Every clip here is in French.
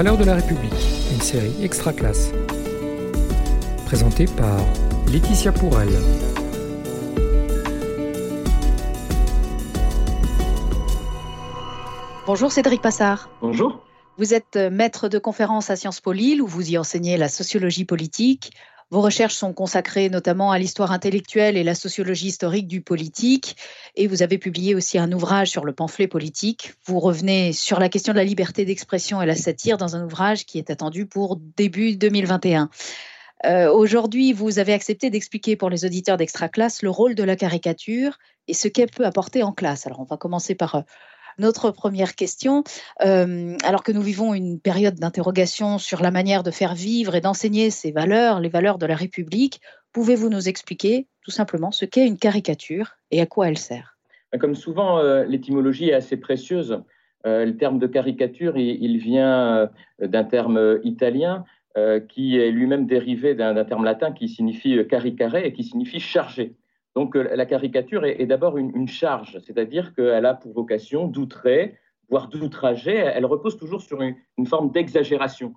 Valeurs de la République, une série extra classe. Présentée par Laetitia Pourel. Bonjour Cédric Passard. Bonjour. Vous êtes maître de conférence à Sciences Po Lille où vous y enseignez la sociologie politique. Vos recherches sont consacrées notamment à l'histoire intellectuelle et la sociologie historique du politique. Et vous avez publié aussi un ouvrage sur le pamphlet politique. Vous revenez sur la question de la liberté d'expression et la satire dans un ouvrage qui est attendu pour début 2021. Aujourd'hui, vous avez accepté d'expliquer pour les auditeurs d'Extra Classe le rôle de la caricature et ce qu'elle peut apporter en classe. Alors, on va commencer par... notre première question, alors que nous vivons une période d'interrogation sur la manière de faire vivre et d'enseigner ces valeurs, les valeurs de la République, pouvez-vous nous expliquer tout simplement ce qu'est une caricature et à quoi elle sert ? Comme souvent, l'étymologie est assez précieuse. Le terme de caricature, il vient d'un terme italien qui est lui-même dérivé d'un terme latin qui signifie caricare et qui signifie charger. Donc, la caricature est d'abord une charge, c'est-à-dire qu'elle a pour vocation d'outrer, voire d'outrager. Elle repose toujours sur une forme d'exagération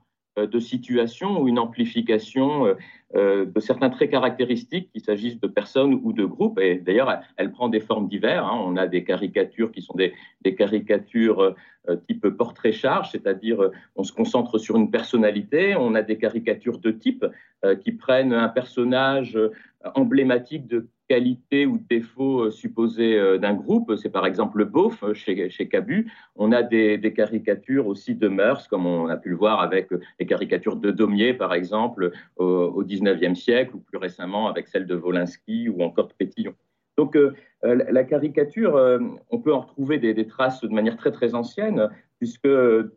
de situation ou une amplification de certains traits caractéristiques, qu'il s'agisse de personnes ou de groupes. Et d'ailleurs, elle prend des formes diverses. On a des caricatures qui sont des caricatures type portrait-charge, c'est-à-dire on se concentre sur une personnalité. On a des caricatures de type qui prennent un personnage emblématique de qualité ou défaut supposé d'un groupe, c'est par exemple le beauf chez Cabu. On a des caricatures aussi de mœurs, comme on a pu le voir avec les caricatures de Daumier, par exemple, au XIXe siècle, ou plus récemment avec celle de Wolinski ou encore de Pétillon. Donc la caricature, on peut en retrouver des traces de manière très très ancienne, puisque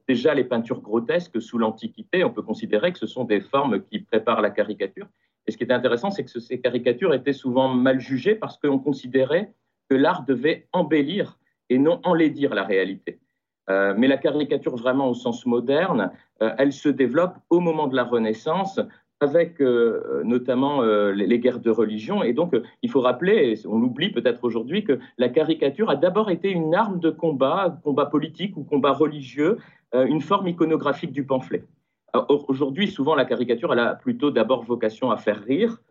déjà les peintures grotesques sous l'Antiquité, on peut considérer que ce sont des formes qui préparent la caricature. Et ce qui est intéressant, c'est que ces caricatures étaient souvent mal jugées parce qu'on considérait que l'art devait embellir et non enlaidir la réalité. Mais la caricature vraiment au sens moderne, elle se développe au moment de la Renaissance avec notamment les guerres de religion. Et donc, il faut rappeler, et on l'oublie peut-être aujourd'hui, que la caricature a d'abord été une arme de combat politique ou combat religieux, une forme iconographique du pamphlet. Aujourd'hui, souvent, la caricature, elle a plutôt d'abord vocation à faire rire,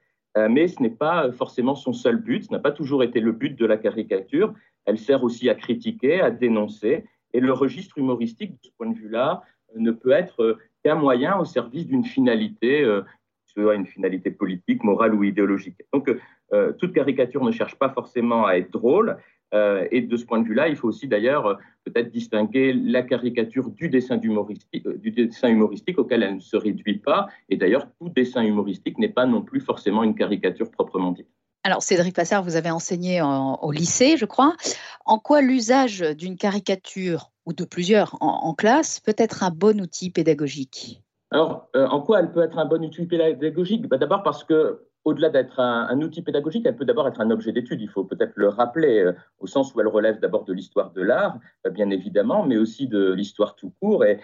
mais ce n'est pas forcément son seul but, ce n'a pas toujours été le but de la caricature. Elle sert aussi à critiquer, à dénoncer, et le registre humoristique, de ce point de vue-là, ne peut être qu'un moyen au service d'une finalité, soit une finalité politique, morale ou idéologique. Donc, toute caricature ne cherche pas forcément à être drôle, et de ce point de vue-là, il faut aussi d'ailleurs peut-être distinguer la caricature du dessin humoristique auquel elle ne se réduit pas. Et d'ailleurs, tout dessin humoristique n'est pas non plus forcément une caricature proprement dite. Alors Cédric Passard, vous avez enseigné au lycée, je crois. En quoi l'usage d'une caricature ou de plusieurs en classe peut être un bon outil pédagogique ? Alors, en quoi elle peut être un bon outil pédagogique ? D'abord parce que au-delà d'être un outil pédagogique, elle peut d'abord être un objet d'étude, il faut peut-être le rappeler, au sens où elle relève d'abord de l'histoire de l'art, bien évidemment, mais aussi de l'histoire tout court. Et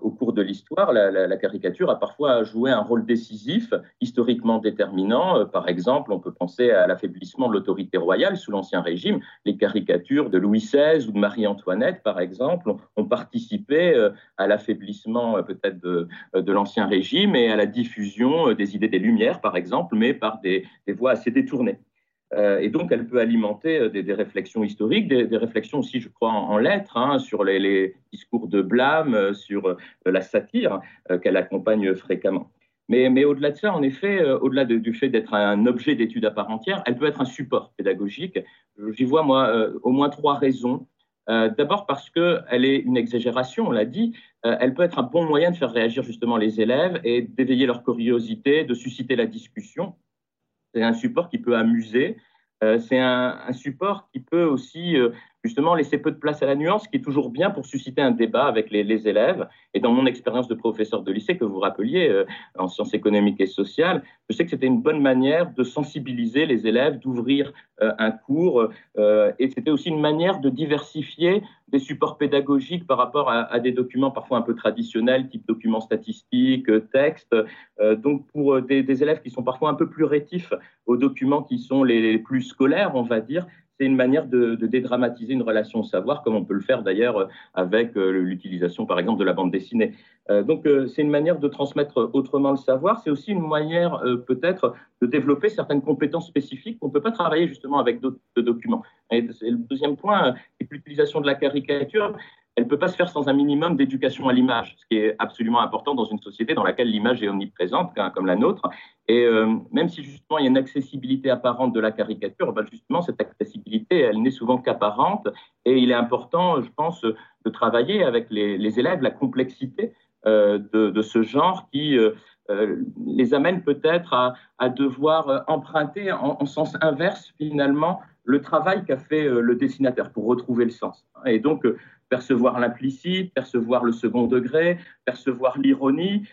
au cours de l'histoire, la caricature a parfois joué un rôle décisif, historiquement déterminant. Par exemple, on peut penser à l'affaiblissement de l'autorité royale sous l'Ancien Régime. Les caricatures de Louis XVI ou de Marie-Antoinette, par exemple, ont participé à l'affaiblissement peut-être de l'Ancien Régime et à la diffusion des idées des Lumières, par exemple, mais par des voies assez détournées. Et donc, elle peut alimenter des réflexions historiques, des réflexions aussi, je crois, en lettres, sur les discours de blâme, sur la satire qu'elle accompagne fréquemment. Mais au-delà de ça, en effet, au-delà du fait d'être un objet d'étude à part entière, elle peut être un support pédagogique. J'y vois, moi, au moins trois raisons. D'abord parce qu'elle est une exagération, on l'a dit, elle peut être un bon moyen de faire réagir justement les élèves et d'éveiller leur curiosité, de susciter la discussion. C'est un support qui peut amuser, c'est un support qui peut aussi justement laisser peu de place à la nuance, qui est toujours bien pour susciter un débat avec les élèves. Et dans mon expérience de professeur de lycée que vous rappeliez en sciences économiques et sociales, je sais que c'était une bonne manière de sensibiliser les élèves, d'ouvrir un cours, et c'était aussi une manière de diversifier des supports pédagogiques par rapport à des documents parfois un peu traditionnels, type documents statistiques, textes. Donc pour des élèves qui sont parfois un peu plus rétifs aux documents qui sont les plus scolaires, on va dire, c'est une manière de dédramatiser une relation au savoir, comme on peut le faire d'ailleurs avec l'utilisation, par exemple, de la bande dessinée. Donc, c'est une manière de transmettre autrement le savoir. C'est aussi une manière, peut-être, de développer certaines compétences spécifiques qu'on ne peut pas travailler, justement, avec d'autres documents. Et le deuxième point, c'est l'utilisation de la caricature. Elle ne peut pas se faire sans un minimum d'éducation à l'image, ce qui est absolument important dans une société dans laquelle l'image est omniprésente, comme la nôtre. Et même si justement il y a une accessibilité apparente de la caricature, ben justement cette accessibilité, elle n'est souvent qu'apparente. Et il est important, je pense, de travailler avec les élèves la complexité de ce genre qui les amène peut-être à devoir emprunter en sens inverse finalement le travail qu'a fait le dessinateur pour retrouver le sens. Et donc, percevoir l'implicite, percevoir le second degré, percevoir l'ironie,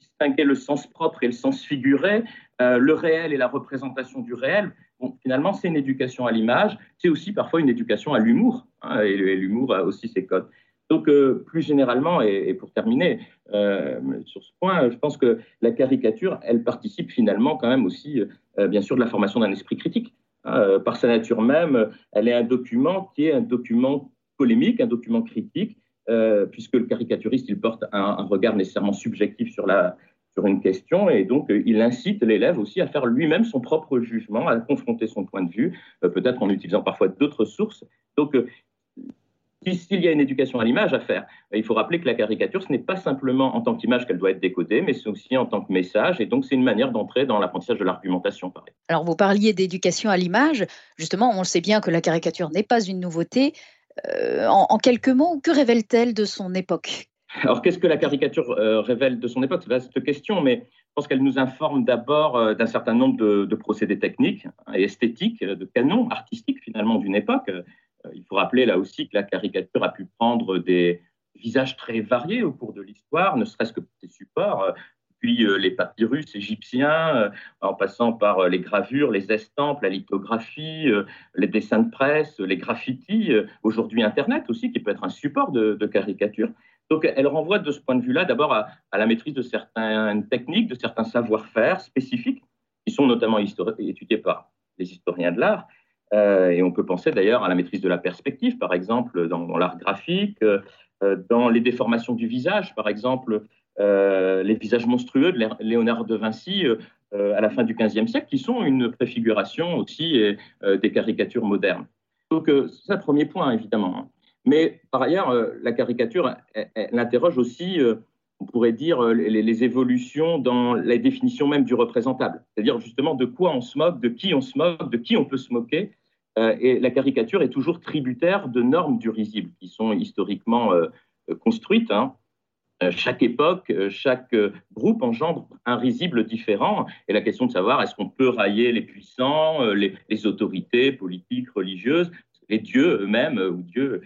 distinguer le sens propre et le sens figuré, le réel et la représentation du réel. Bon, finalement, c'est une éducation à l'image, c'est aussi parfois une éducation à l'humour, hein, et l'humour a aussi ses codes. Donc, plus généralement, et pour terminer sur ce point, je pense que la caricature, elle participe finalement quand même aussi, bien sûr, de la formation d'un esprit critique. Par sa nature même, elle est un document qui est un document polémique, un document critique, puisque le caricaturiste, il porte un regard nécessairement subjectif sur une question, et donc il incite l'élève aussi à faire lui-même son propre jugement, à confronter son point de vue, peut-être en utilisant parfois d'autres sources. Donc, s'il y a une éducation à l'image à faire, il faut rappeler que la caricature, ce n'est pas simplement en tant qu'image qu'elle doit être décodée, mais c'est aussi en tant que message. Et donc, c'est une manière d'entrer dans l'apprentissage de l'argumentation. Alors, vous parliez d'éducation à l'image. Justement, on sait bien que la caricature n'est pas une nouveauté. En quelques mots, que révèle-t-elle de son époque ? Alors, qu'est-ce que la caricature révèle de son époque ? C'est vaste question, mais je pense qu'elle nous informe d'abord d'un certain nombre de procédés techniques et esthétiques, de canons artistiques, finalement, d'une époque. Il faut rappeler là aussi que la caricature a pu prendre des visages très variés au cours de l'histoire, ne serait-ce que pour ses supports, puis les papyrus égyptiens, en passant par les gravures, les estampes, la lithographie, les dessins de presse, les graffitis, aujourd'hui Internet aussi, qui peut être un support de caricature. Donc elle renvoie de ce point de vue-là d'abord à la maîtrise de certaines techniques, de certains savoir-faire spécifiques, qui sont notamment étudiés par les historiens de l'art. Et on peut penser d'ailleurs à la maîtrise de la perspective, par exemple, dans l'art graphique, dans les déformations du visage, par exemple, les visages monstrueux de Léonard de Vinci à la fin du XVe siècle, qui sont une préfiguration aussi des caricatures modernes. Donc, c'est un premier point, évidemment. Mais par ailleurs, la caricature, elle interroge aussi, on pourrait dire, les évolutions dans la définition même du représentable. C'est-à-dire justement de quoi on se moque, de qui on se moque, de qui on peut se moquer. Et la caricature est toujours tributaire de normes du risible qui sont historiquement construites. Hein. Chaque époque, chaque groupe engendre un risible différent. Et la question de savoir est-ce qu'on peut railler les puissants, les autorités politiques, religieuses, les dieux eux-mêmes ou Dieu.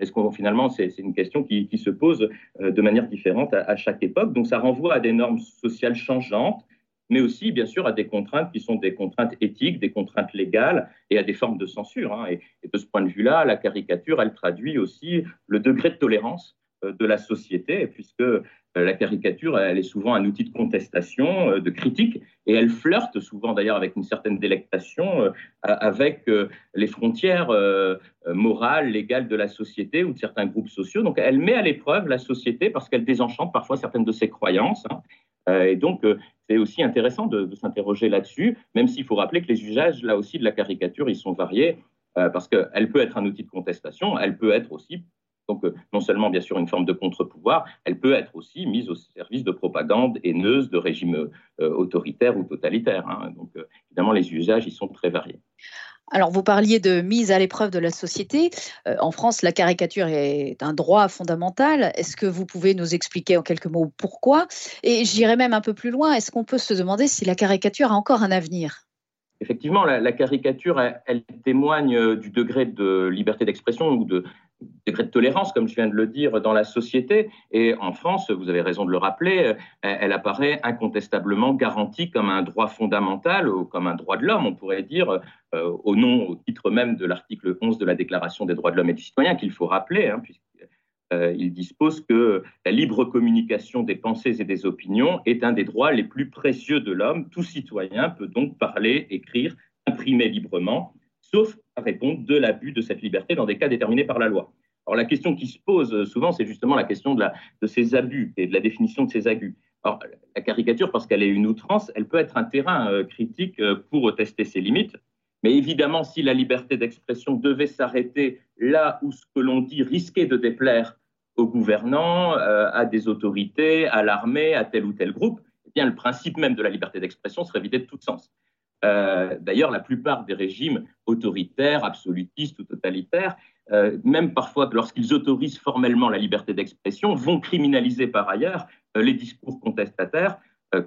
Est-ce qu'on, finalement, c'est une question qui se pose de manière différente à chaque époque. Donc ça renvoie à des normes sociales changeantes, mais aussi, bien sûr, à des contraintes qui sont des contraintes éthiques, des contraintes légales et à des formes de censure. Hein. Et de ce point de vue-là, la caricature, elle traduit aussi le degré de tolérance de la société, puisque la caricature, elle est souvent un outil de contestation, de critique, et elle flirte souvent d'ailleurs avec une certaine délectation, avec les frontières morales, légales de la société ou de certains groupes sociaux. Donc elle met à l'épreuve la société parce qu'elle désenchante parfois certaines de ses croyances. Hein. Et donc, c'est aussi intéressant de s'interroger là-dessus, même s'il faut rappeler que les usages, là aussi, de la caricature, ils sont variés, parce qu'elle peut être un outil de contestation, elle peut être aussi... Donc, non seulement, bien sûr, une forme de contre-pouvoir, elle peut être aussi mise au service de propagande haineuse de régimes autoritaires ou totalitaires. Hein. Donc, évidemment, les usages, ils sont très variés. Alors, vous parliez de mise à l'épreuve de la société. En France, la caricature est un droit fondamental. Est-ce que vous pouvez nous expliquer en quelques mots pourquoi ? Et j'irai même un peu plus loin. Est-ce qu'on peut se demander si la caricature a encore un avenir ? Effectivement, la caricature, elle témoigne du degré de liberté d'expression ou de degré de tolérance, comme je viens de le dire, dans la société. Et en France, vous avez raison de le rappeler, elle apparaît incontestablement garantie comme un droit fondamental, ou comme un droit de l'homme, on pourrait dire, au titre même de l'article 11 de la Déclaration des droits de l'homme et du citoyen, qu'il faut rappeler, hein, puisqu'il dispose que la libre communication des pensées et des opinions est un des droits les plus précieux de l'homme. Tout citoyen peut donc parler, écrire, imprimer librement, sauf à répondre de l'abus de cette liberté dans des cas déterminés par la loi. Alors la question qui se pose souvent, c'est justement la question de ces abus et de la définition de ces abus. Alors la caricature, parce qu'elle est une outrance, elle peut être un terrain critique pour tester ses limites. Mais évidemment, si la liberté d'expression devait s'arrêter là où ce que l'on dit risquait de déplaire aux gouvernants, à des autorités, à l'armée, à tel ou tel groupe, eh bien, le principe même de la liberté d'expression serait vidé de tout sens. D'ailleurs, la plupart des régimes autoritaires, absolutistes ou totalitaires, même parfois lorsqu'ils autorisent formellement la liberté d'expression, vont criminaliser par ailleurs les discours contestataires,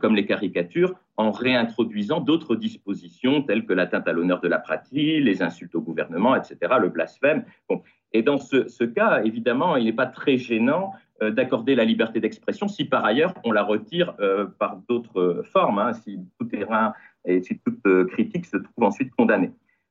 comme les caricatures, en réintroduisant d'autres dispositions telles que l'atteinte à l'honneur de la pratique, les insultes au gouvernement, etc., le blasphème. Bon. Et dans ce cas, évidemment, il n'est pas très gênant d'accorder la liberté d'expression si par ailleurs on la retire par d'autres formes, hein, si tout terrain et si toute critique se trouve ensuite condamnée.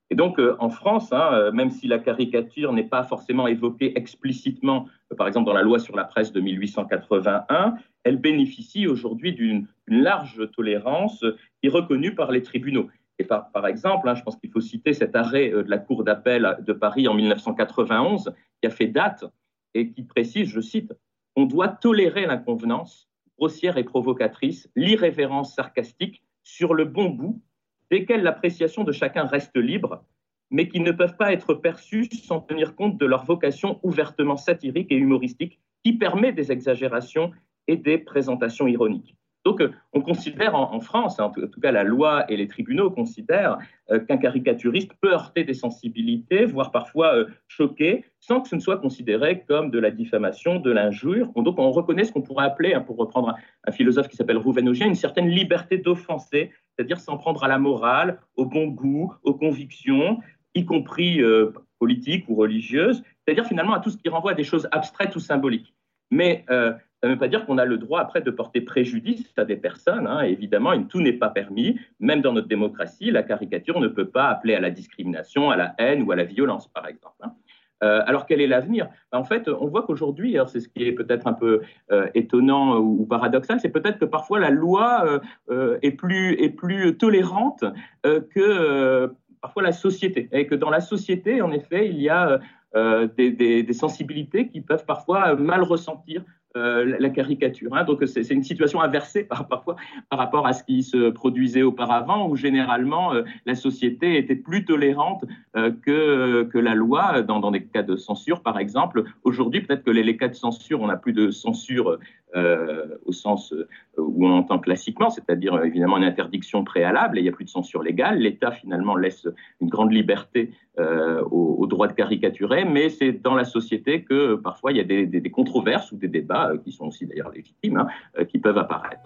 Et donc en France, hein, même si la caricature n'est pas forcément évoquée explicitement, par exemple dans la loi sur la presse de 1881, elle bénéficie aujourd'hui d'une large tolérance qui est reconnue par les tribunaux. Et par exemple, hein, je pense qu'il faut citer cet arrêt de la Cour d'appel de Paris en 1991 qui a fait date et qui précise, je cite, « On doit tolérer l'inconvenance, grossière et provocatrice, l'irrévérence sarcastique sur le bon bout, desquelles l'appréciation de chacun reste libre, mais qui ne peuvent pas être perçues sans tenir compte de leur vocation ouvertement satirique et humoristique qui permet des exagérations et des présentations ironiques. » Donc, on considère en France, en tout cas la loi et les tribunaux considèrent qu'un caricaturiste peut heurter des sensibilités, voire parfois choquer, sans que ce ne soit considéré comme de la diffamation, de l'injure. Donc, on reconnaît ce qu'on pourrait appeler, pour reprendre un philosophe qui s'appelle Ruwen Ogien, une certaine liberté d'offenser, c'est-à-dire s'en prendre à la morale, au bon goût, aux convictions, y compris politiques ou religieuses, c'est-à-dire finalement à tout ce qui renvoie à des choses abstraites ou symboliques. Mais ça ne veut pas dire qu'on a le droit après de porter préjudice à des personnes. Hein. Évidemment, tout n'est pas permis. Même dans notre démocratie, la caricature ne peut pas appeler à la discrimination, à la haine ou à la violence, par exemple. Hein. Alors, quel est l'avenir ? En fait, on voit qu'aujourd'hui, c'est ce qui est peut-être un peu étonnant ou paradoxal, c'est peut-être que parfois la loi est plus tolérante que parfois la société. Et que dans la société, en effet, il y a des sensibilités qui peuvent parfois mal ressentir la caricature. Hein. Donc, c'est une situation inversée parfois par rapport à ce qui se produisait auparavant, où généralement, la société était plus tolérante que la loi, dans des cas de censure, par exemple. Aujourd'hui, peut-être que les cas de censure, on n'a plus de censure au sens où on entend classiquement, c'est-à-dire évidemment une interdiction préalable, et il n'y a plus de censure légale. L'État, finalement, laisse une grande liberté au droit de caricaturer, mais c'est dans la société que parfois il y a des controverses ou des débats qui sont aussi d'ailleurs légitimes, hein, qui peuvent apparaître.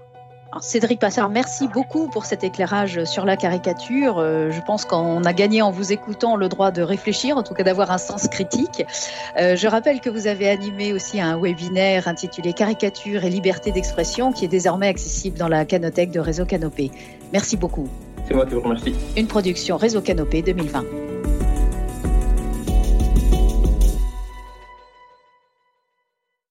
Alors, Cédric Passard, merci beaucoup pour cet éclairage sur la caricature. Je pense qu'on a gagné en vous écoutant le droit de réfléchir, en tout cas d'avoir un sens critique. Je rappelle que vous avez animé aussi un webinaire intitulé « Caricature et liberté d'expression » qui est désormais accessible dans la canothèque de Réseau Canopé. Merci beaucoup. C'est moi qui vous remercie. Une production Réseau Canopé 2020.